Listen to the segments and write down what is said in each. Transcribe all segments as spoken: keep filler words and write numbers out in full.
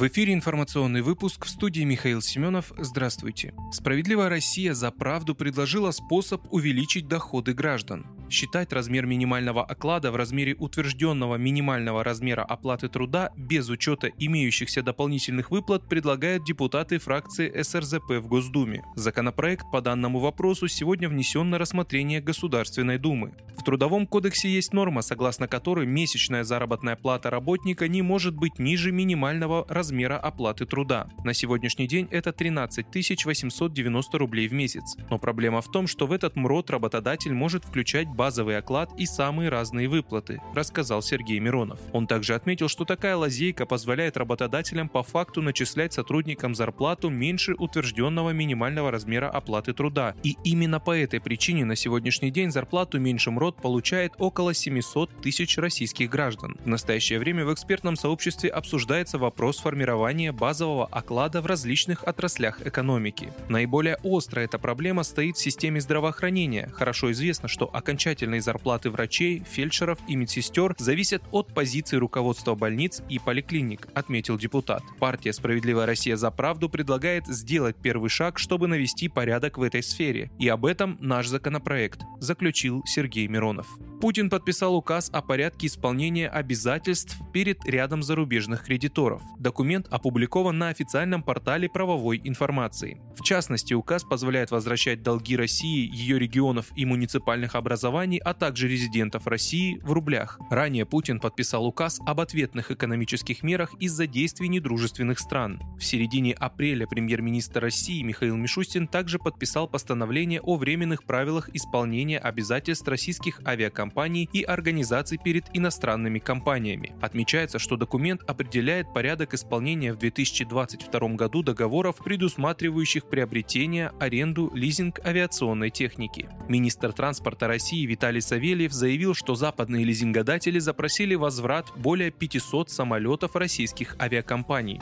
В эфире информационный выпуск, в студии Михаил Семенов. Здравствуйте. «Справедливая Россия за правду» предложила способ увеличить доходы граждан. Считать размер минимального оклада в размере утвержденного минимального размера оплаты труда без учета имеющихся дополнительных выплат предлагают депутаты фракции эс эр зэ пэ в Госдуме. Законопроект по данному вопросу сегодня внесен на рассмотрение Государственной Думы. В Трудовом кодексе есть норма, согласно которой месячная заработная плата работника не может быть ниже минимального размера оплаты труда. На сегодняшний день это тринадцать тысяч восемьсот девяносто рублей в месяц. Но проблема в том, что в этот МРОТ работодатель может включать базовый оклад и самые разные выплаты, рассказал Сергей Миронов. Он также отметил, что такая лазейка позволяет работодателям по факту начислять сотрудникам зарплату меньше утвержденного минимального размера оплаты труда. И именно по этой причине на сегодняшний день зарплату меньше МРОТ получает около семьсот тысяч российских граждан. В настоящее время в экспертном сообществе обсуждается вопрос формирования базового оклада в различных отраслях экономики. Наиболее остро эта проблема стоит в системе здравоохранения. Хорошо известно, что окончательно Окончательные зарплаты врачей, фельдшеров и медсестер зависят от позиции руководства больниц и поликлиник, отметил депутат. Партия «Справедливая Россия за правду» предлагает сделать первый шаг, чтобы навести порядок в этой сфере. И об этом наш законопроект, заключил Сергей Миронов. Путин подписал указ о порядке исполнения обязательств перед рядом зарубежных кредиторов. Документ опубликован на официальном портале правовой информации. В частности, указ позволяет возвращать долги России, ее регионов и муниципальных образований, а также резидентов России в рублях. Ранее Путин подписал указ об ответных экономических мерах из-за действий недружественных стран. В середине апреля премьер-министр России Михаил Мишустин также подписал постановление о временных правилах исполнения обязательств российских авиакомпаний и организаций перед иностранными компаниями. Отмечается, что документ определяет порядок исполнения в две тысячи двадцать втором году договоров, предусматривающих приобретение, аренду, лизинг авиационной техники. Министр транспорта России Виталий Савельев заявил, что западные лизингодатели запросили возврат более пятисот самолетов российских авиакомпаний.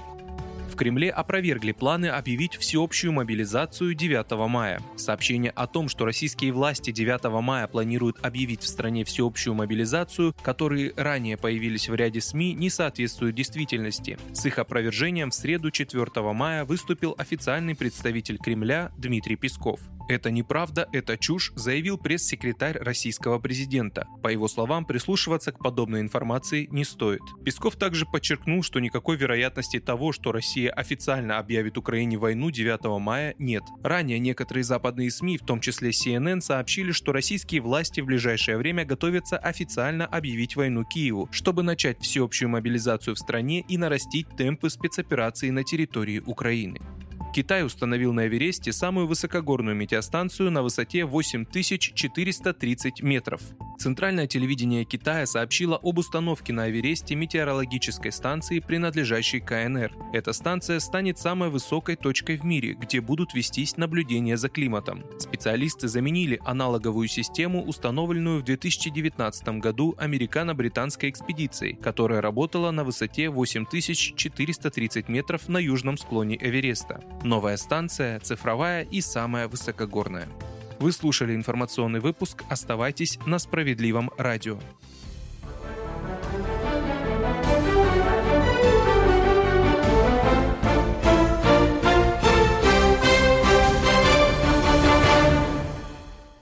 В Кремле опровергли планы объявить всеобщую мобилизацию девятого мая. Сообщение о том, что российские власти девятого мая планируют объявить в стране всеобщую мобилизацию, которые ранее появились в ряде СМИ, не соответствуют действительности. С их опровержением в среду четвертого мая выступил официальный представитель Кремля Дмитрий Песков. «Это неправда, это чушь», заявил пресс-секретарь российского президента. По его словам, прислушиваться к подобной информации не стоит. Песков также подчеркнул, что никакой вероятности того, что Россия официально объявит Украине войну девятого мая, нет. Ранее некоторые западные СМИ, в том числе си эн эн, сообщили, что российские власти в ближайшее время готовятся официально объявить войну Киеву, чтобы начать всеобщую мобилизацию в стране и нарастить темпы спецоперации на территории Украины. Китай установил на Эвересте самую высокогорную метеостанцию на высоте восемь тысяч четыреста тридцать метров. Центральное телевидение Китая сообщило об установке на Эвересте метеорологической станции, принадлежащей ка эн эр. Эта станция станет самой высокой точкой в мире, где будут вестись наблюдения за климатом. Специалисты заменили аналоговую систему, установленную в две тысячи девятнадцатом году американо-британской экспедицией, которая работала на высоте восемь тысяч четыреста тридцать метров на южном склоне Эвереста. Новая станция, цифровая и самая высокогорная. Вы слушали информационный выпуск. Оставайтесь на Справедливом радио.